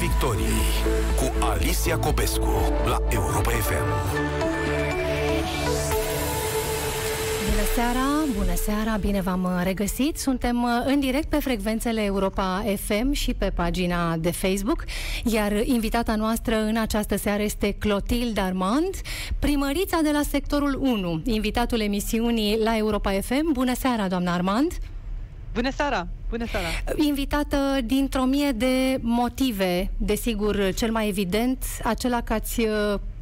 Victoriei cu Alisia Copescu la Europa FM. Bună seara, bună seara, bine v-am regăsit. Suntem în direct pe frecvențele Europa FM și pe pagina de Facebook, iar invitata noastră în această seară este Clotilde Armand, primărița de la Sectorul 1, invitatul emisiunii la Europa FM. Bună seara, doamna Armand! Bună seara! Bună seara! Invitată dintr-o mie de motive, desigur, cel mai evident, acela că ați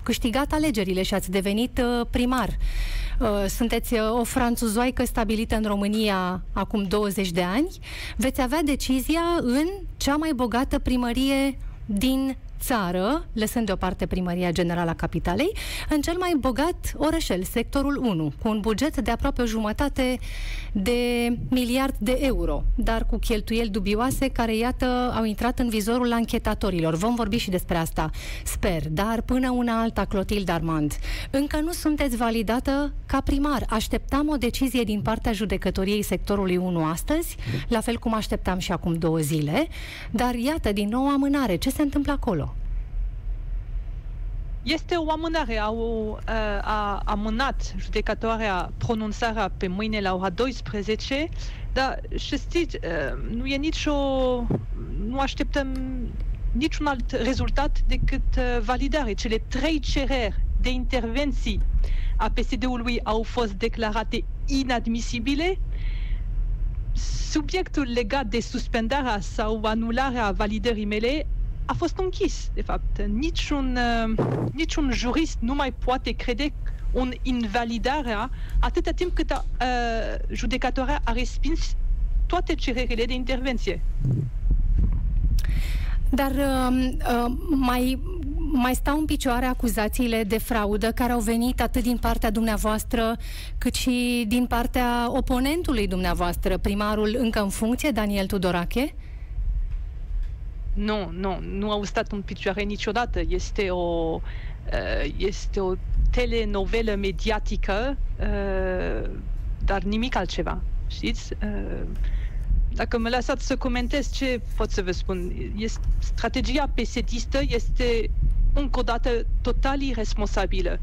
câștigat alegerile și ați devenit primar. Sunteți o franțuzoaică stabilită în România acum 20 de ani. Veți avea decizia în cea mai bogată primărie din țară, lăsând deoparte Primăria Generală a Capitalei, în cel mai bogat orășel, Sectorul 1, cu un buget de aproape 1,5 miliarde de euro, dar cu cheltuieli dubioase care, iată, au intrat în vizorul anchetatorilor. Vom vorbi și despre asta, sper, dar până una alta, Clotilde Armand, încă nu sunteți validată ca primar. Așteptam o decizie din partea judecătoriei Sectorului 1 astăzi, la fel cum așteptam și acum 2 zile, dar iată, din nou amânare. Ce se întâmplă acolo? Este o amânare. A amânat judecătoarea pronunțarea pe mâine la ora 12, dar știți, nu așteptăm niciun alt rezultat decât validare. Cele 3 cereri de intervenții a PSD-ului au fost declarate inadmisibile. Subiectul legat de suspendarea sau anularea validării mele a fost închis, de fapt. Niciun jurist nu mai poate crede în invalidarea atâta timp cât judecătoarea a respins toate cererile de intervenție. Dar mai stau în picioare acuzațiile de fraudă care au venit atât din partea dumneavoastră cât și din partea oponentului dumneavoastră, primarul încă în funcție, Daniel Tudorache? Nu au stat în picioare niciodată. Este o telenovelă mediatică, dar nimic altceva, știți? Dacă mă lăsați să comentez, ce pot să vă spun? Strategia PSD-istă este încă o dată total irresponsabilă.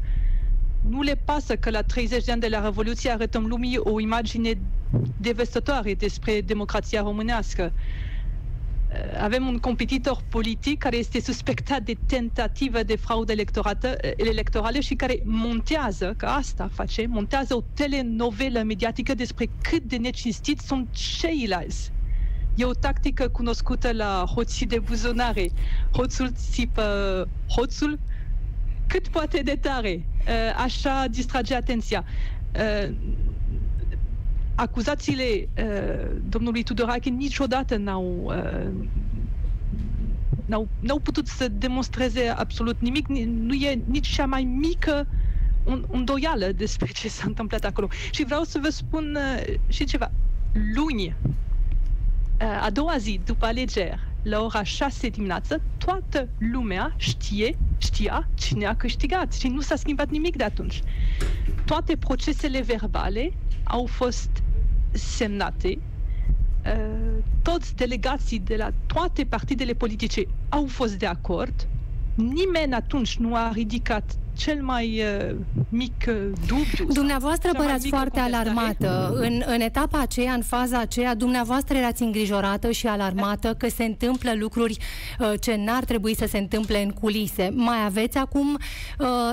Nu le pasă că la 30 de ani de la Revoluție arătăm lumii o imagine devastatoare despre democrația românească. Avem un competitor politic care este suspectat de tentativă de fraudă electorală și care montează, că asta face, montează o telenovelă mediatică despre cât de necinstiți sunt ceilalți. E o tactică cunoscută la hoții de buzunare. Hoțul țipă hoțul cât poate de tare. Așa distrage atenția. Acuzațiile domnului Tudorache niciodată n-au putut să demonstreze absolut nimic. Nu e nici cea mai mică îndoială despre ce s-a întâmplat acolo. Și vreau să vă spun și ceva. Luni, a doua zi după alegeri, la ora 6 dimineață, toată lumea știa cine a câștigat și nu s-a schimbat nimic de atunci. Toate procesele verbale au fost semnate, toți delegații de la toate partidele politice au fost de acord, nimeni atunci nu a ridicat cel mai mic dubiu. Dumneavoastră păreați foarte alarmată. În etapa aceea, în faza aceea, dumneavoastră erați îngrijorată și alarmată că se întâmplă lucruri ce n-ar trebui să se întâmple în culise. Mai aveți acum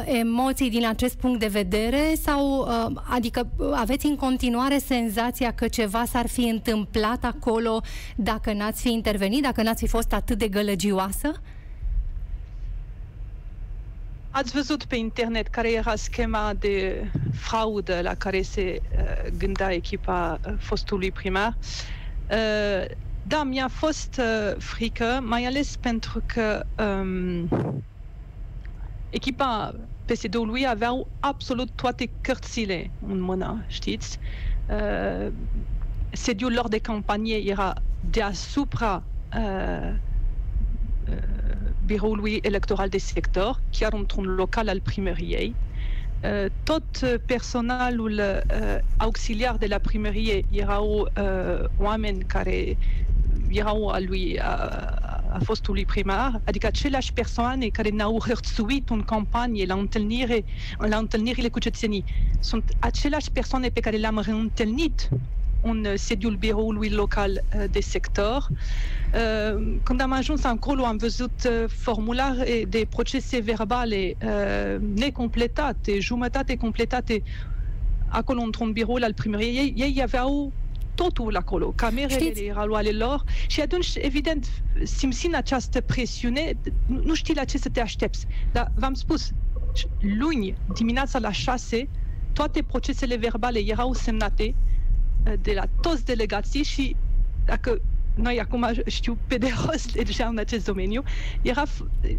emoții din acest punct de vedere sau adică aveți în continuare senzația că ceva s-ar fi întâmplat acolo dacă n-ați fi intervenit, dacă n-ați fi fost atât de gălăgioasă? Ați văzut pe internet care era schema de fraudă la care se gândea echipa fostului primar. Da, mi-a fost frică, mai ales pentru că echipa PSD-ului aveau absolut toate cărțile în mână, știți? Sediul lor de campanie era deasupra biroului electoral de sector, chiar într-un local al primăriei. Tot personalul auxiliar de la primărie erau oameni care erau a lui, a fostului primar, adică aceleași persoane care ne-au hărțuit în campanie la întâlnire, la întâlnirile cu cetățenii. Sunt aceleași persoane pe care le-am reîntâlnit în sediul biroului local de sector. Când am ajuns acolo, am văzut formulare de procese verbale necompletate, jumătate completate acolo într-un birou al primăriei. Ei aveau totul acolo, camerele erau ale lor și atunci, evident, simțind această presiune, nu știi la ce să te aștepți. Dar v-am spus, luni dimineața la 6, toate procesele verbale erau semnate de la toți delegații și dacă noi acum știu pe de rost deja în acest domeniu,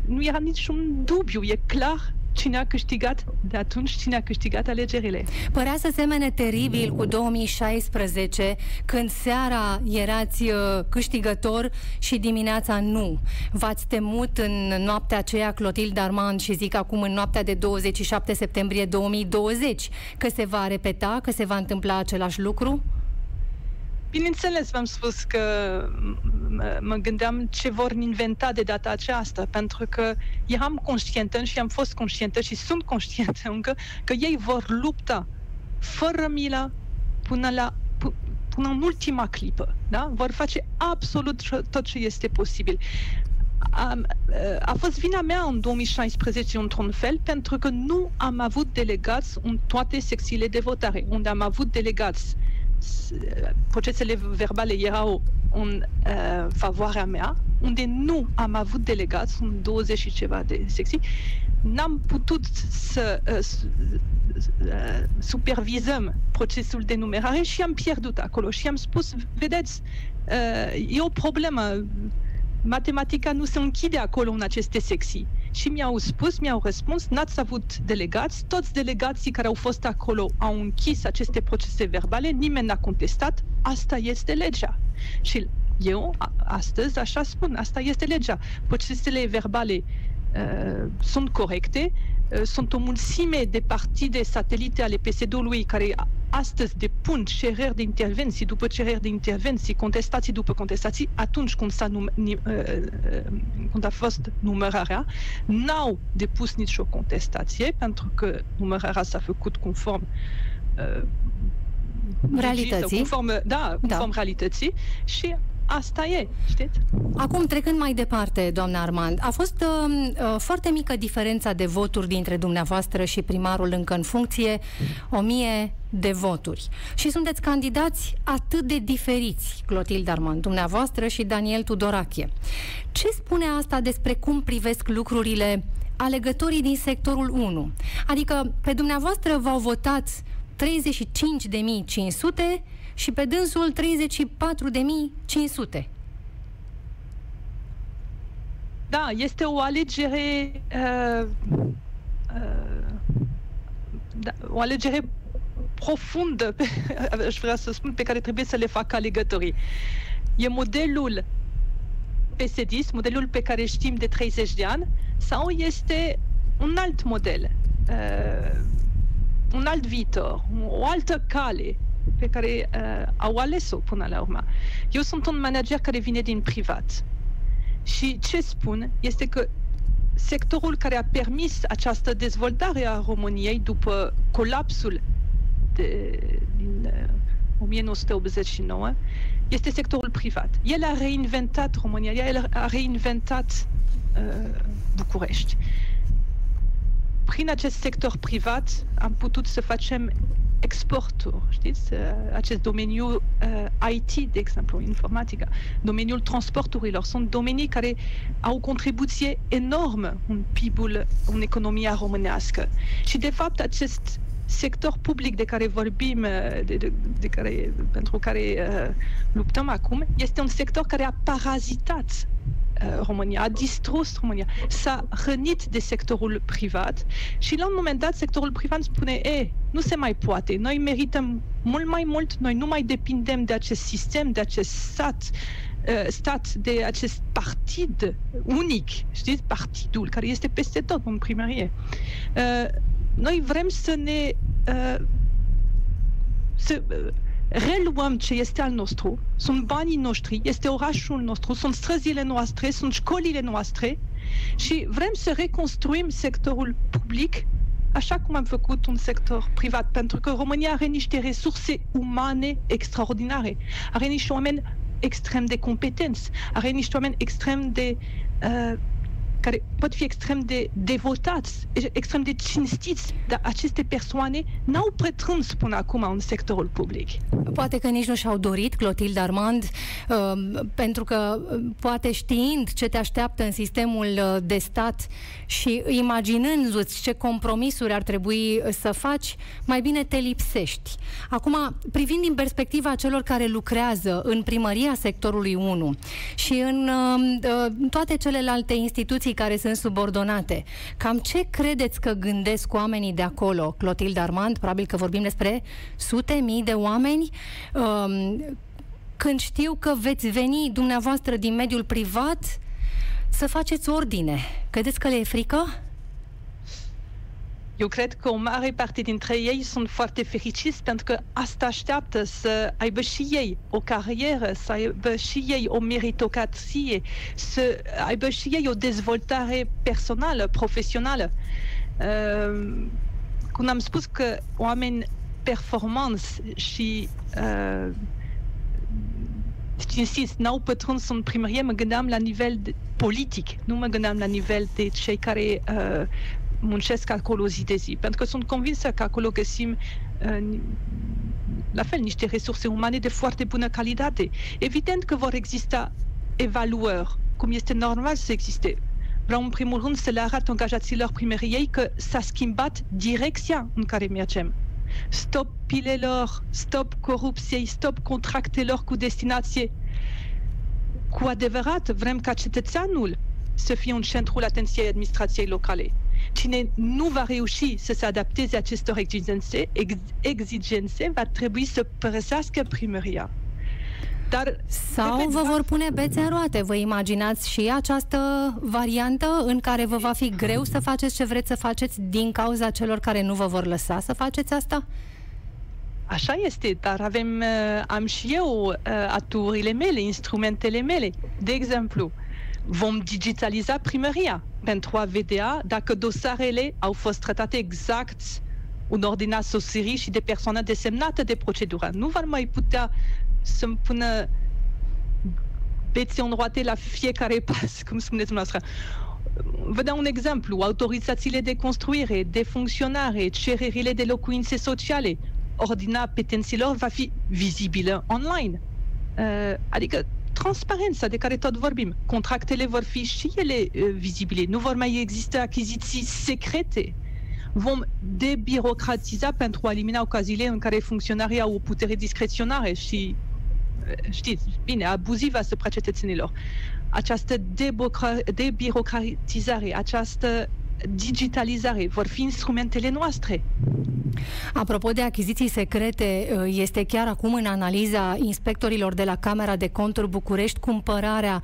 nu era niciun dubiu, e clar cine a câștigat de atunci, cine a câștigat alegerile. Părea să semene teribil cu 2016, când seara erați câștigător și dimineața nu. V-ați temut în noaptea aceea, Clotilde Armand, și zic acum în noaptea de 27 septembrie 2020, că se va repeta, că se va întâmpla același lucru? Bineînțeles, v-am spus că mă gândeam ce vor inventa de data aceasta, pentru că eram conștientă și am fost conștientă și sunt conștientă încă că ei vor lupta fără milă până în ultima clipă. Da? Vor face absolut tot ce este posibil. A fost vina mea în 2016 într-un fel, pentru că nu am avut delegați în toate secțiile de votare, unde am avut delegați. Procesele verbale erau în favoarea mea, unde nu am avut delegați, sunt 20 și ceva de secții, n-am putut să supervizăm procesul de numerare și am pierdut acolo și am spus, vedeți, e o problemă, matematica nu se închide acolo în aceste secții. Și mi-au răspuns, n-ați avut delegați, toți delegații care au fost acolo au închis aceste procese verbale, nimeni n-a contestat, asta este legea. Și eu, astăzi, așa spun, asta este legea. Procesele verbale sunt corecte, sunt o mulțime de partide satelite ale PSD-ului care astăzi depun cereri de intervenții după cereri de intervenții, contestații după contestații, atunci când a fost numărarea, n-au depus nicio contestație, pentru că numărarea s-a făcut conform realității. Conform realității și asta e, știți? Acum, trecând mai departe, doamna Armand, a fost foarte mică diferența de voturi dintre dumneavoastră și primarul încă în funcție, 1000 de voturi. Și sunteți candidați atât de diferiți, Clotilde Armand, dumneavoastră și Daniel Tudorache. Ce spune asta despre cum privesc lucrurile alegătorii din sectorul 1? Adică, pe dumneavoastră v-au votat 35.500 și pe dânsul 34.500. Da, este o alegere o alegere profundă, aș vrea să spun, pe care trebuie să le facă alegătorii. E modelul PSD, modelul pe care știm de 30 de ani, sau este un alt model, un alt viitor, o altă cale pe care au ales-o până la urmă. Eu sunt un manager care vine din privat. Și ce spun este că sectorul care a permis această dezvoltare a României după colapsul din 1989 este sectorul privat. El a reinventat România, el a reinventat București. Prin acest sector privat am putut să facem exporturi, știți? Acest domeniu IT, de exemplu, informatica, domeniul transporturilor, sunt domenii care au o contribuție enormă în PIB-ul, în economia românească. Și, de fapt, acest sector public de care vorbim, pentru care luptăm acum, este un sector care a parazitat România, a distrus România, s-a rănit de sectorul privat și la un moment dat sectorul privat spune, nu se mai poate, noi merităm mult mai mult, noi nu mai depindem de acest sistem, de acest stat, de acest partid unic, știți, partidul care este peste tot în primărie. Noi vrem să ne reluăm ce este al nostru, sunt banii noștri, este orașul nostru, sunt străzile noastre, sunt școlile noastre și vrem să reconstruim sectorul public așa cum am făcut un sector privat, pentru că România are niște resurse umane extraordinare, are niște oameni extrem de competenți, are niște oameni extrem de care pot fi extrem de devotați, extrem de cinstiți, dar aceste persoane n-au pătruns până acum în sectorul public. Poate că nici nu și-au dorit, Clotilde Armand, pentru că poate știind ce te așteaptă în sistemul de stat și imaginându-ți ce compromisuri ar trebui să faci, mai bine te lipsești. Acum, privind din perspectiva celor care lucrează în primăria sectorului 1 și în toate celelalte instituții care sunt subordonate, cam ce credeți că gândesc oamenii de acolo, Clotilde Armand? Probabil că vorbim despre sute mii de oameni. Când știu că veți veni dumneavoastră din mediul privat să faceți ordine, credeți că le e frică? Eu cred că o mare parte dintre ei sunt foarte fericiți pentru că asta așteaptă, să aibă și ei o carieră, să aibă și ei o meritocrație, să aibă și ei o dezvoltare personală, profesională. Când am spus că oameni performanți și cinstiți n-au pătruns în primărie, mă gândeam la nivel politic, nu mă gândeam la nivel de cei care muncesc acolo zi de zi, pentru că sunt convinsă că acolo găsim la fel niște resurse umane de foarte bună calitate. Evident că vor exista evaluări, cum este normal să existe. Vreau în primul rând să le arăt angajaților primăriei că s-a schimbat direcția în care mergem. Stop pilelor, stop corupției, stop contractelor cu destinație. Cu adevărat vrem ca cetățeanul să fie un centrul atenției administrației locale. Cine nu va reuși să se adapteze acestor exigențe, va trebui să părăsească primăria. Dar sau vă vor pune bețe în roate. Vă imaginați și această variantă în care vă va fi greu să faceți ce vreți să faceți din cauza celor care nu vă vor lăsa să faceți asta? Așa este, dar am și eu aturile mele, instrumentele mele. De exemplu, vom digitaliza primăria pentru a vedea dacă dosarele au fost tratate exact în ordinea sosirii și de persoana desemnată de procedură. Nu vor mai putea să-mi pună bețe în roate la fiecare pas, cum spuneți dumneavoastră. Vă dau un exemplu. Autorizațiile de construire, de funcționare, cererile de locuințe sociale. Ordinea petenților va fi vizibilă online. Adică transparența de care tot vorbim. Contractele vor fi și ele vizibile. Nu vor mai exista achiziții secrete. Vom debirocratiza pentru a elimina ocaziile în care funcționarii au o putere discreționară și, știți, bine, abuzivă asupra cetățenilor. Această debirocratizare, această digitalizare vor fi instrumentele noastre. Apropo de achiziții secrete, este chiar acum în analiza inspectorilor de la Camera de Conturi București cumpărarea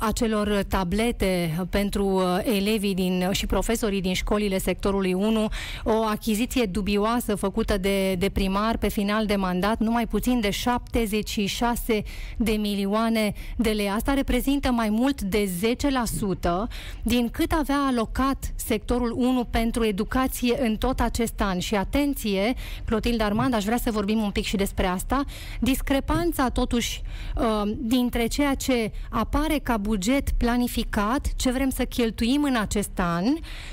acelor tablete pentru elevii și profesorii din școlile sectorului 1, o achiziție dubioasă făcută de primar pe final de mandat, numai puțin de 76 de milioane de lei. Asta reprezintă mai mult de 10% din cât avea alocat sectorul 1 pentru educație în tot acest an. Și atenție, Clotilde Armand, aș vrea să vorbim un pic și despre asta. Discrepanța, totuși, dintre ceea ce apare ca buget planificat, ce vrem să cheltuim în acest an,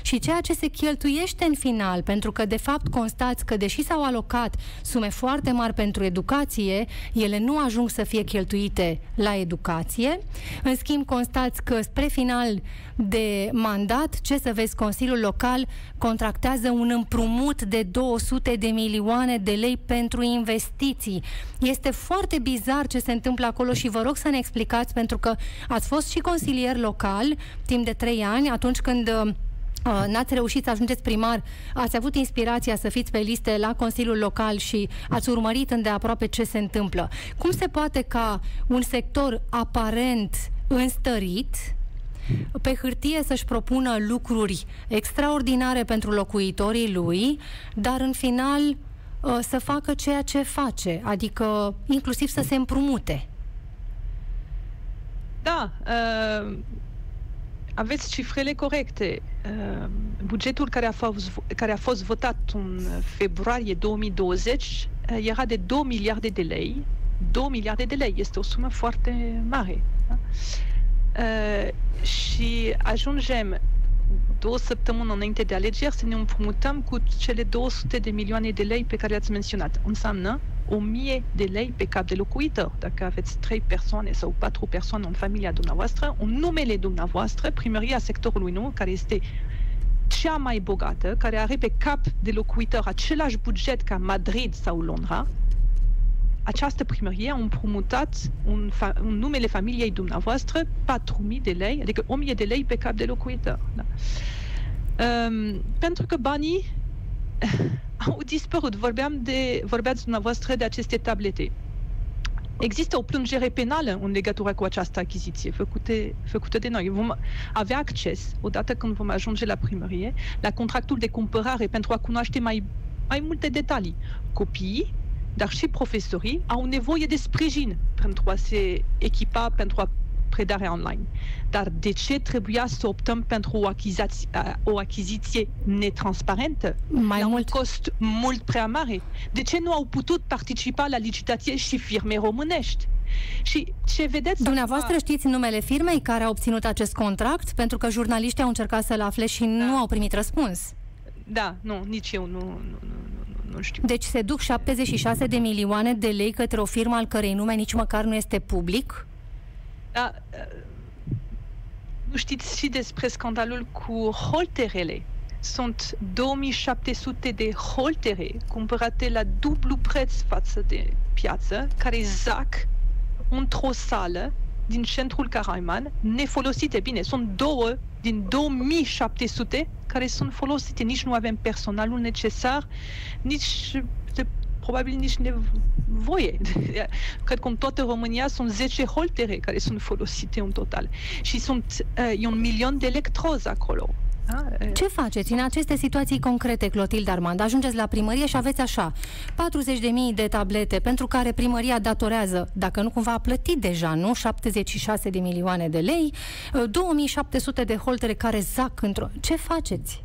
și ceea ce se cheltuiește în final, pentru că, de fapt, constați că, deși s-au alocat sume foarte mari pentru educație, ele nu ajung să fie cheltuite la educație. În schimb, constați că, spre final de mandat, ce să vezi, Consiliul Local contractează un împrumut de 200 de milioane de lei pentru investiții. Este foarte bizar ce se întâmplă acolo și vă rog să ne explicați, pentru că ați fost și consilier local timp de 3 ani. Atunci când n-ați reușit să ajungeți primar, ați avut inspirația să fiți pe liste la Consiliul Local și ați urmărit îndeaproape ce se întâmplă. Cum se poate ca un sector aparent înstărit pe hârtie să-și propună lucruri extraordinare pentru locuitorii lui, dar în final să facă ceea ce face, adică inclusiv să se împrumute. Da, aveți cifrele corecte. Bugetul care a fost votat în februarie 2020 era de 2 miliarde de lei. 2 miliarde de lei este o sumă foarte mare. Da? Și ajungem 2 săptămâni înainte de alegeri să ne împrumutăm cu cele 200 de milioane de lei pe care le-ați menționat. Înseamnă 1000 de lei pe cap de locuitor. Dacă aveți 3 persoane sau 4 persoane în familia dumneavoastră, în numele dumneavoastră, primăria sectorului 1, care este cea mai bogată, care are pe cap de locuitor același buget ca Madrid sau Londra, această primărie a împrumutat în numele familiei dumneavoastră 4.000 de lei, adică 1.000 de lei pe cap de locuitor. Da. Pentru că banii au dispărut. Vorbeați dumneavoastră de aceste tablete. Există o plângere penală în legătură cu această achiziție făcută de noi. Vom avea acces, odată când vom ajunge la primărie, la contractul de cumpărare pentru a cunoaște mai multe detalii. Copiii, dar și profesorii au nevoie de sprijin pentru a se echipa pentru predarea online. Dar de ce trebuia să optăm pentru o achiziție netransparentă? Un cost mult prea mare. De ce nu au putut participa la licitație și firme românești? Și ce vedeți? Dumneavoastră știți numele firmei care a obținut acest contract? Pentru că jurnaliștii au încercat să-l afle și nu au primit răspuns. Da, nu, nici eu nu știu. Deci se duc 76 de milioane de lei către o firmă al cărei nume nici măcar nu este public? Da, nu știți și despre scandalul cu holterele. Sunt 2700 de holtere cumpărate la dublu preț față de piață, care zac într-o sală din centrul Caraiman, nefolosite. Bine, sunt 2 din 2700 care sunt folosite. Nici nu avem personalul necesar, probabil nici nevoie. Cred că în toată România sunt 10 holtere care sunt folosite în total. Și sunt e 1 milion de electrozi acolo. Ce faceți în aceste situații concrete, Clotilde Armand? Ajungeți la primărie și aveți așa 40.000 de tablete pentru care primăria datorează, dacă nu cumva a plătit deja, nu? 76 de milioane de lei, 2700 de holtere care zac într-o... Ce faceți?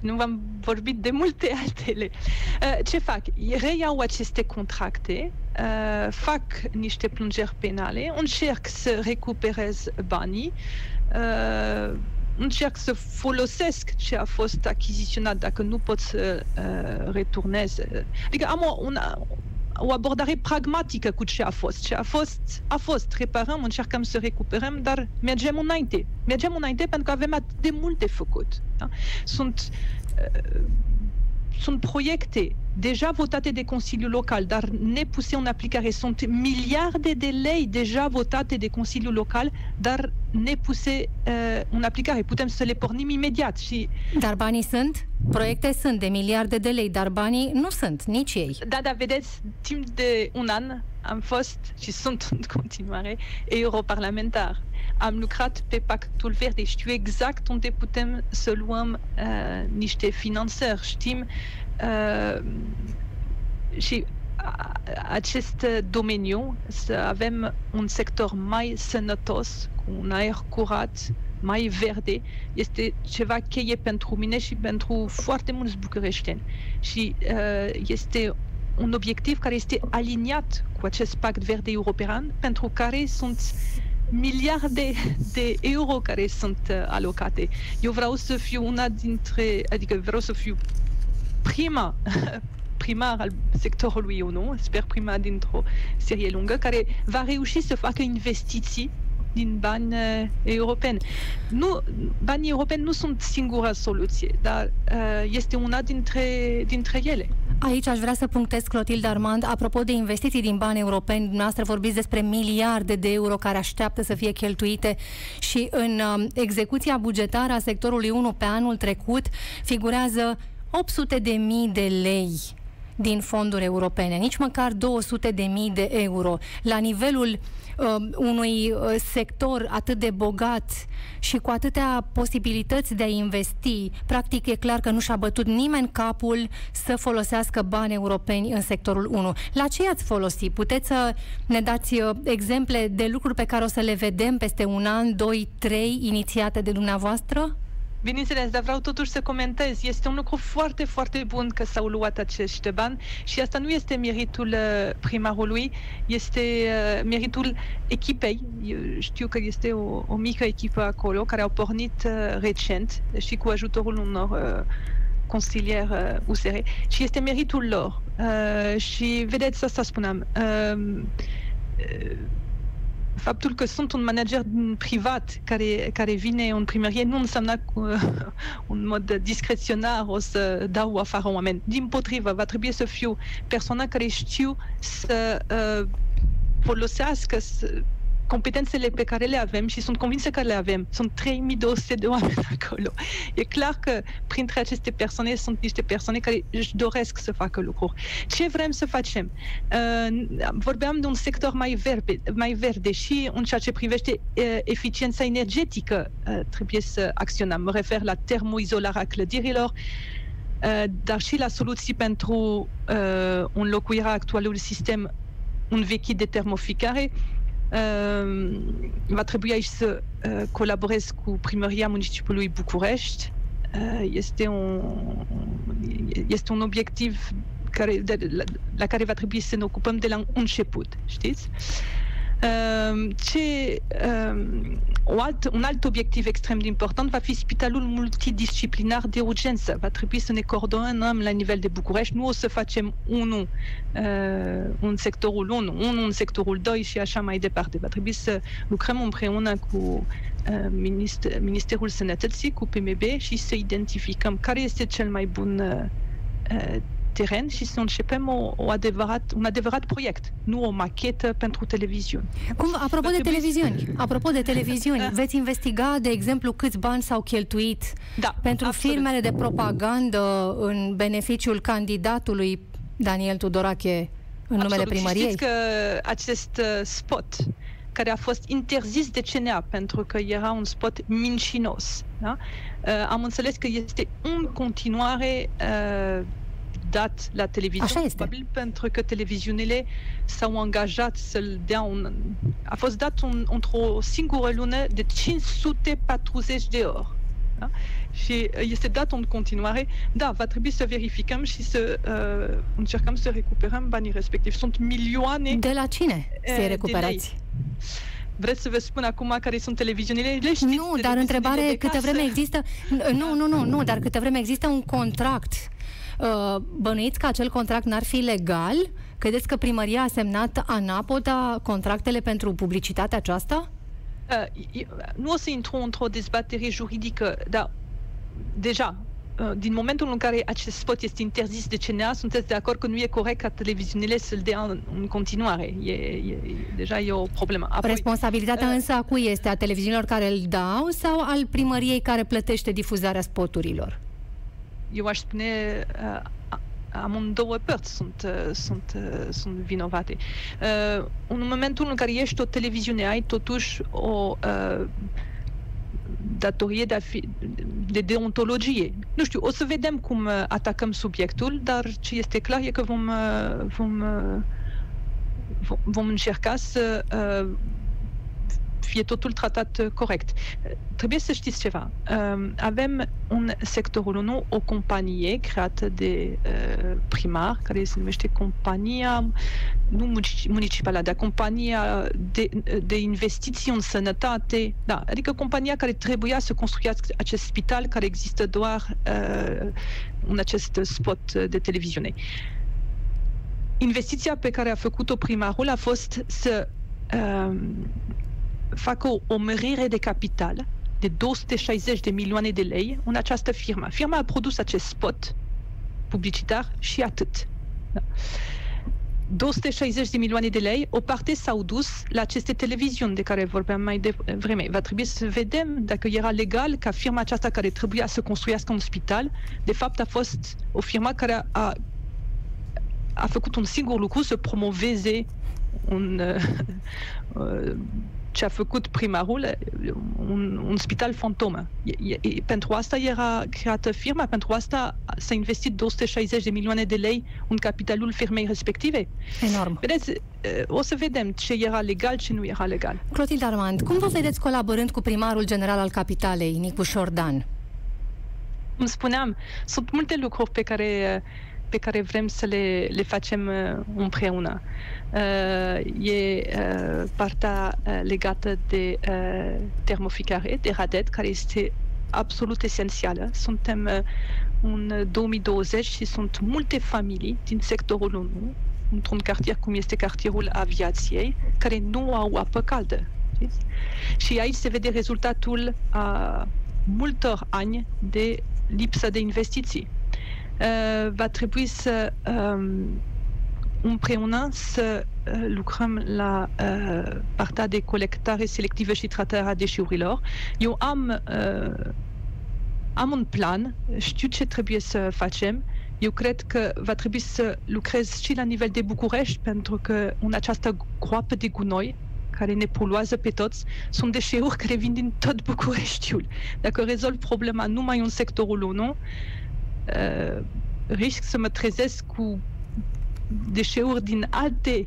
Nu v-am vorbit de multe altele. Ce fac? Reiau aceste contracte, fac niște plângeri penale, încerc să recuperez banii, încerc să folosesc ce a fost achiziționat dacă nu pot să returnez. Adică am o abordare pragmatică cu ce a fost. Ce a fost, reparăm, încercăm să recuperăm, dar mergem înainte. Mergem înainte pentru că avem atât de multe făcut. Da? Sunt proiecte deja votate de Consiliul Local, dar nepuse în aplicare. Sunt miliarde de lei deja votate de Consiliul Local, dar nepuse în aplicare. Putem să le pornim imediat. Și... Dar banii sunt? Proiecte sunt de miliarde de lei, dar banii nu sunt, nici ei. Da, dar vedeți, timp de 1 an am fost și sunt în continuare europarlamentar. Am lucrat pe Pactul Verde, știu exact unde putem să luăm niște finanțări, știm și acest domeniu, să avem un sector mai sănătos, cu un aer curat, mai verde, este ceva cheie pentru mine și pentru foarte mulți bucureșteni. Și este un obiectiv care este aliniat cu acest pact verde european, pentru care sunt miliarde de euro care sunt alocate. Eu vreau să fiu vreau să fiu primar al sectorului 1, sper prima dintr-o serie lungă, care va reuși să facă investiții din bani europeni. Nu, banii europeni nu sunt singura soluție, dar este una dintre ele. Aici aș vrea să punctez, Clotilde Armand, apropo de investiții din bani europeni, dumneavoastră vorbiți despre miliarde de euro care așteaptă să fie cheltuite și în execuția bugetară a sectorului 1 pe anul trecut figurează 800.000 de lei din fonduri europene, nici măcar 200.000 de euro. La nivelul unui sector atât de bogat și cu atâtea posibilități de a investi, practic e clar că nu și-a bătut nimeni capul să folosească bani europeni în sectorul 1. La ce i-ați folosit? Puteți să ne dați exemple de lucruri pe care o să le vedem peste un an, 2, 3, inițiate de dumneavoastră? Bineînțeles, dar vreau totuși să comentez. Este un lucru foarte, foarte bun că s-au luat acești bani și asta nu este meritul primarului, este meritul echipei. Eu știu că este o mică echipă acolo care au pornit recent și cu ajutorul unor consilieri USR și este meritul lor. Și vedeți, asta spuneam. Faptul că sunt un manager privat care vine în primărie nu înseamnă cu un mod discreționar o să dau afară oameni. Din potrivă, va trebui să fiu persoana care știu să folosească competențele pe care le avem și sunt convinsă că le avem. Sunt 3200 de oameni acolo. E clar că printre aceste persoane sunt niște persoane care își doresc să facă lucruri. Ce vrem să facem? Vorbeam de un sector mai verde și în ceea ce privește eficiența energetică trebuie să acționăm. Mă refer la termoizolarea clădirilor, dar și la soluții pentru înlocuirea actualului sistem învechit de termoficare. Va trebui aici să colaborez cu Primăria Municipului București. Este un obiectiv la care va trebui să ne ocupăm de la început, știți? Un alt obiectiv extrem de important va fi spitalul multidisciplinar de urgență. Va trebui să ne coordonăm la nivel de București. Nu o să facem unul în sectorul 1, unul în sectorul 2 și așa mai departe. Va trebui să lucrăm împreună cu Ministerul Sănătății, cu PMB și să identificăm care este cel mai bun teren și să începem un adevărat proiect, nu o machetă pentru televiziuni. Apropo de televiziuni, veți investiga, de exemplu, câți bani s-au cheltuit pentru filmele de propagandă în beneficiul candidatului Daniel Tudorache în numele primăriei? Știți că acest spot care a fost interzis de CNA pentru că era un spot mincinos. Da? Am înțeles că este în continuare dat la televiziune, probabil pentru că televiziunile s-au angajat să-l dea a fost dat într-o singură lună de 540 de ori. Da? Și este dat în continuare. Da, va trebui să verificăm și să încercăm să recuperăm banii respectivi. Sunt milioane. De la cine să-i recuperați? Vreți să vă spun acum care sunt televiziunile? Le știți, nu, dar întrebare, câtă vreme există... Nu, dar câtă vreme există un contract... Bănuiți că acel contract n-ar fi legal? Credeți că primăria a semnat anapoda contractele pentru publicitatea aceasta? Nu o să intru într-o dezbatere juridică, dar deja, din momentul în care acest spot este interzis de CNA, sunteți de acord că nu e corect ca televiziunile să-l dea în continuare. Deja e o problemă. Apoi, responsabilitatea însă a cui este? A televiziunilor care îl dau sau al primăriei care plătește difuzarea spoturilor? Eu aș spune amândouă părți sunt vinovate. În momentul în care ești o televiziune, ai totuși o datorie de deontologie. Nu știu, o să vedem cum atacăm subiectul, dar ce este clar e că vom încerca să fie totul tratat corect. Trebuie să știți ceva. Avem în sectorul 1 o companie creată de primar, care se numește Compania Municipală, dar Compania de Investiții în Sănătate. Da, adică compania care trebuia să construiască acest spital care există doar în acest spot de televiziune. Investiția pe care a făcut-o primarul a fost să fac o mărire de capital de 260 de milioane de lei în această firmă. Firma a produs acest spot publicitar și atât. Da. 260 de milioane de lei, o parte s-au dus la aceste televiziuni de care vorbeam mai devreme. Va trebui să vedem dacă era legal ca firma aceasta care trebuia să construiască un spital, de fapt a fost o firmă care a a făcut un singur lucru, să promoveze ce a făcut primarul, un spital fantomă. Pentru asta era creată firma, pentru asta s-a investit 260 de milioane de lei în capitalul firmei respective. Enorm. Vedeți, o să vedem ce era legal, ce nu era legal. Clotilde Armand, cum vă vedeți colaborând cu primarul general al capitalei, Nicușor Dan? Îmi spuneam, sunt multe lucruri pe care vrem să le facem împreună. E partea legată de termoficare, de RADET, care este absolut esențială. Suntem în 2020 și sunt multe familii din sectorul 1, într-un cartier cum este cartierul aviației, care nu au apă caldă. Știți? Și aici se vede rezultatul a multor ani de lipsă de investiții. Va trebui să împreună să lucrăm la partea de colectare selectivă și tratarea deșeurilor. Eu am un plan, știu ce trebuie să facem. Eu cred că va trebui să lucrez și la nivel de București, pentru că în această groapă de gunoi care ne poluează pe toți, sunt deșeuri care vin din tot Bucureștiul. Dacă rezolv problema numai în sectorul 1, risc să mă trezesc cu deșeuri din alte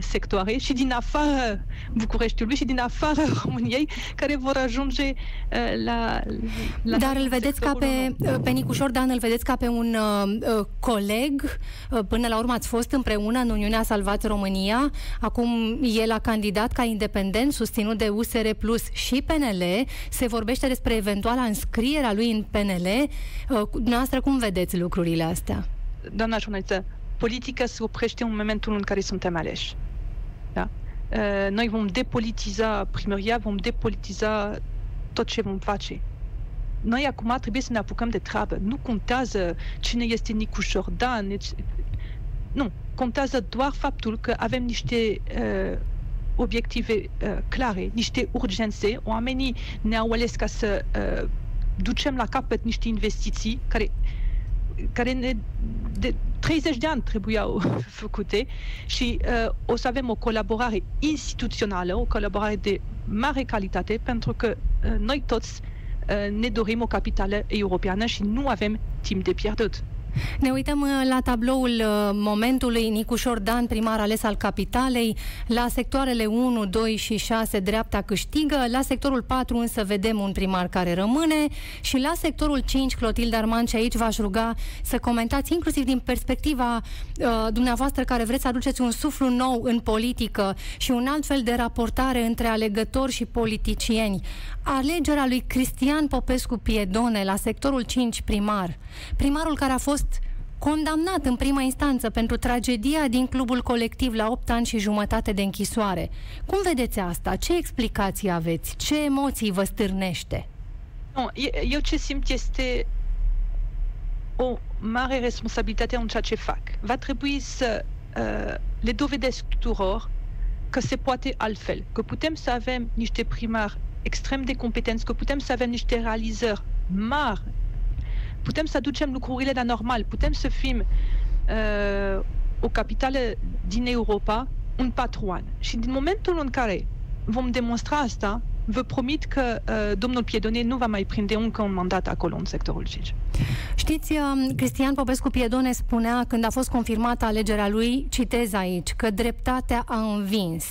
sectoare și din afara Bucureștiului și din afara României, care vor ajunge la Dar îl vedeți ca pe Nicușor Dan, îl vedeți ca pe un coleg. Până la urmă ați fost împreună în Uniunea Salvați România. Acum el a candidat ca independent, susținut de USR Plus și PNL. Se vorbește despre eventuala înscrierea lui în PNL. Dumneavoastră cum vedeți lucrurile astea? Doamna jurnalistă, politica se oprește în momentul în care suntem aleși. Da? Noi vom depolitiza primăria, vom depolitiza tot ce vom face. Noi acum trebuie să ne apucăm de treabă. Nu contează cine este Nicușor Dan. Nu. Contează doar faptul că avem niște obiective clare, niște urgențe. Oamenii ne-au ales ca să ducem la capăt niște investiții care de 30 de ani trebuiau făcute și o să avem o colaborare instituțională, o colaborare de mare calitate, pentru că noi toți ne dorim o capitală europeană și nu avem timp de pierdut. Ne uităm la tabloul momentului. Nicușor Dan, primar ales al capitalei. La sectoarele 1, 2 și 6 dreapta câștigă. La sectorul 4 însă vedem un primar care rămâne. Și la sectorul 5, Clotilde Armand, și aici v-aș ruga să comentați inclusiv din perspectiva dumneavoastră, care vreți să aduceți un suflu nou în politică și un alt fel de raportare între alegători și politicieni. Alegerea lui Cristian Popescu Piedone la sectorul 5 primar. Primarul care a fost condamnat în prima instanță pentru tragedia din clubul Colectiv la 8 ani și jumătate de închisoare. Cum vedeți asta? Ce explicații aveți? Ce emoții vă stârnește? Nu, eu ce simt este o mare responsabilitate în ceea ce fac. Va trebui să le dovedesc tuturor că se poate altfel, că putem să avem niște primari extrem de competenți, că putem să avem niște realizări mari, putem să aducem lucrurile la normal, putem să fim o capitală din Europa în 4 ani. Și din momentul în care vom demonstra asta, vă promit că domnul Piedone nu va mai prinde încă un mandat acolo, în sectorul 5. Știți, Cristian Popescu Piedone spunea, când a fost confirmată alegerea lui, citez aici, că dreptatea a învins.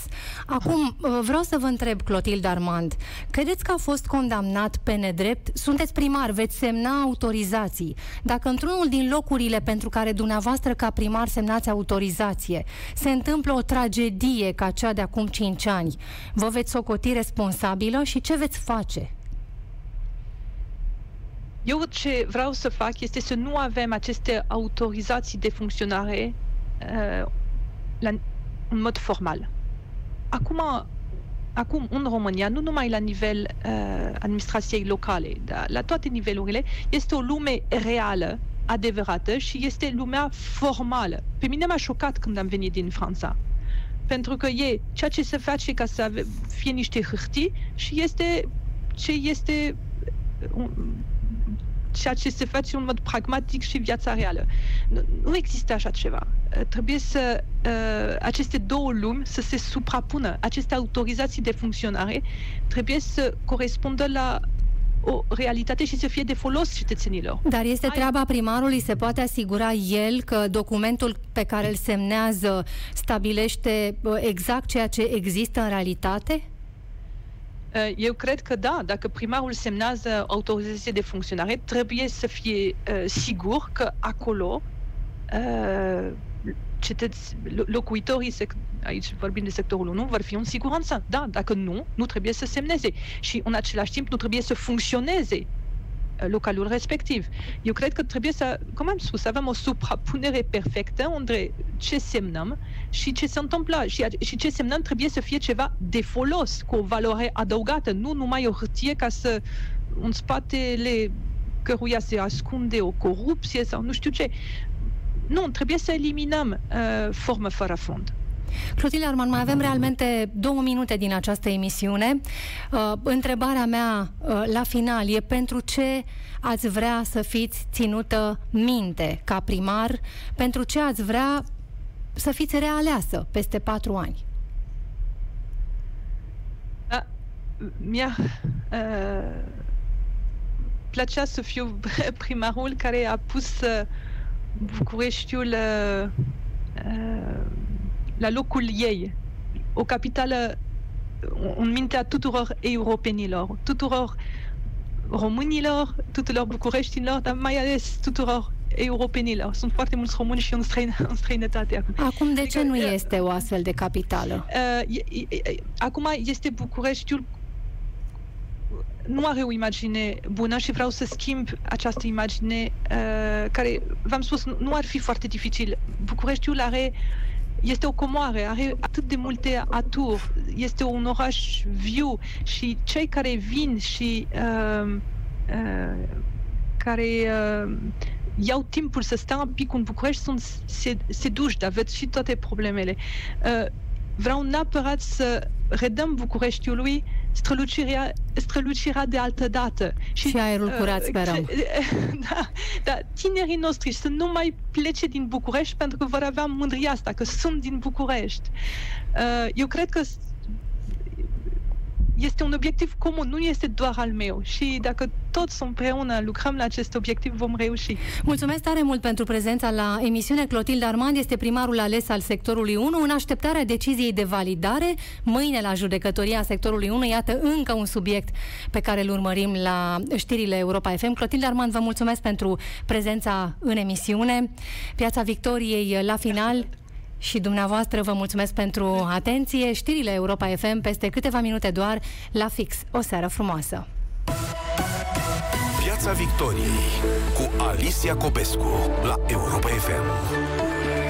Acum, vreau să vă întreb, Clotilde Armand, credeți că a fost condamnat pe nedrept? Sunteți primar, veți semna autorizații. Dacă într-unul din locurile pentru care dumneavoastră ca primar semnați autorizație se întâmplă o tragedie ca cea de acum 5 ani, vă veți socoti responsabil? Și ce veți face? Eu ce vreau să fac este să nu avem aceste autorizații de funcționare în mod formal. Acum, în România, nu numai la nivel administrației locale, dar la toate nivelurile, este o lume reală, adevărată, și este lumea formală. Pe mine m-a șocat când am venit din Franța. Pentru că e ceea ce se face ca să fie niște hârtii și este ce este ceea ce se face în mod pragmatic și viața reală. Nu există așa ceva. Trebuie să aceste două lumi să se suprapună. Aceste autorizații de funcționare trebuie să corespundă la o realitate și să fie de folos cetățenilor. Dar este treaba primarului, se poate asigura el că documentul pe care îl semnează stabilește exact ceea ce există în realitate? Eu cred că da, dacă primarul semnează autorizație de funcționare, trebuie să fie sigur că acolo locuitorii, aici vorbim de sectorul 1, vor fi în siguranță. Da, dacă nu, nu trebuie să semneze. Și în același timp nu trebuie să funcționeze localul respectiv. Eu cred că trebuie să, cum am spus, să avem o suprapunere perfectă între ce semnăm și ce se întâmplă. Și ce semnăm trebuie să fie ceva de folos, cu o valoare adăugată, nu numai o hârtie ca să în spatele căruia se ascunde o corupție sau nu știu ce. Nu, trebuie să eliminăm formă fără fond. Clotilde Armand, mai avem realmente 2 minute din această emisiune. Întrebarea mea la final e pentru ce ați vrea să fiți ținută minte ca primar, pentru ce ați vrea să fiți realeasă peste 4 ani? Mi-a plăcea să fiu primarul care a pus Bucureștiul la locul ei, o capitală în mintea tuturor europenilor, tuturor românilor, tuturor bucureștinilor, dar mai ales tuturor europenilor. Sunt foarte mulți români și în străinătate. Acum, de ce nu este o astfel de capitală? Acum este Bucureștiul, nu are o imagine bună și vreau să schimb această imagine care, v-am spus, nu ar fi foarte dificil. Bucureștiul este o comoară, are atât de multe aturi, este un oraș viu și cei care vin și care iau timpul să stea un pic în București sunt seduși, dar văd și toate problemele. Vreau neapărat să redăm Bucureștiului strălucirea de altă dată. Și aerul curat, sperăm. Da, tinerii noștri să nu mai plece din București pentru că vor avea mândria asta, că sunt din București. Eu cred că este un obiectiv comun, nu este doar al meu. Și dacă toți împreună lucrăm la acest obiectiv, vom reuși. Mulțumesc tare mult pentru prezența la emisiune. Clotilde Armand este primarul ales al sectorului 1. În așteptarea deciziei de validare, mâine la judecătoria sectorului 1, iată încă un subiect pe care îl urmărim la știrile Europa FM. Clotilde Armand, vă mulțumesc pentru prezența în emisiune. Piața Victoriei la final. Și dumneavoastră vă mulțumesc pentru atenție. Știrile Europa FM peste câteva minute doar la fix. O seară frumoasă! Piața Victoriei cu Alisia Copescu la Europa FM.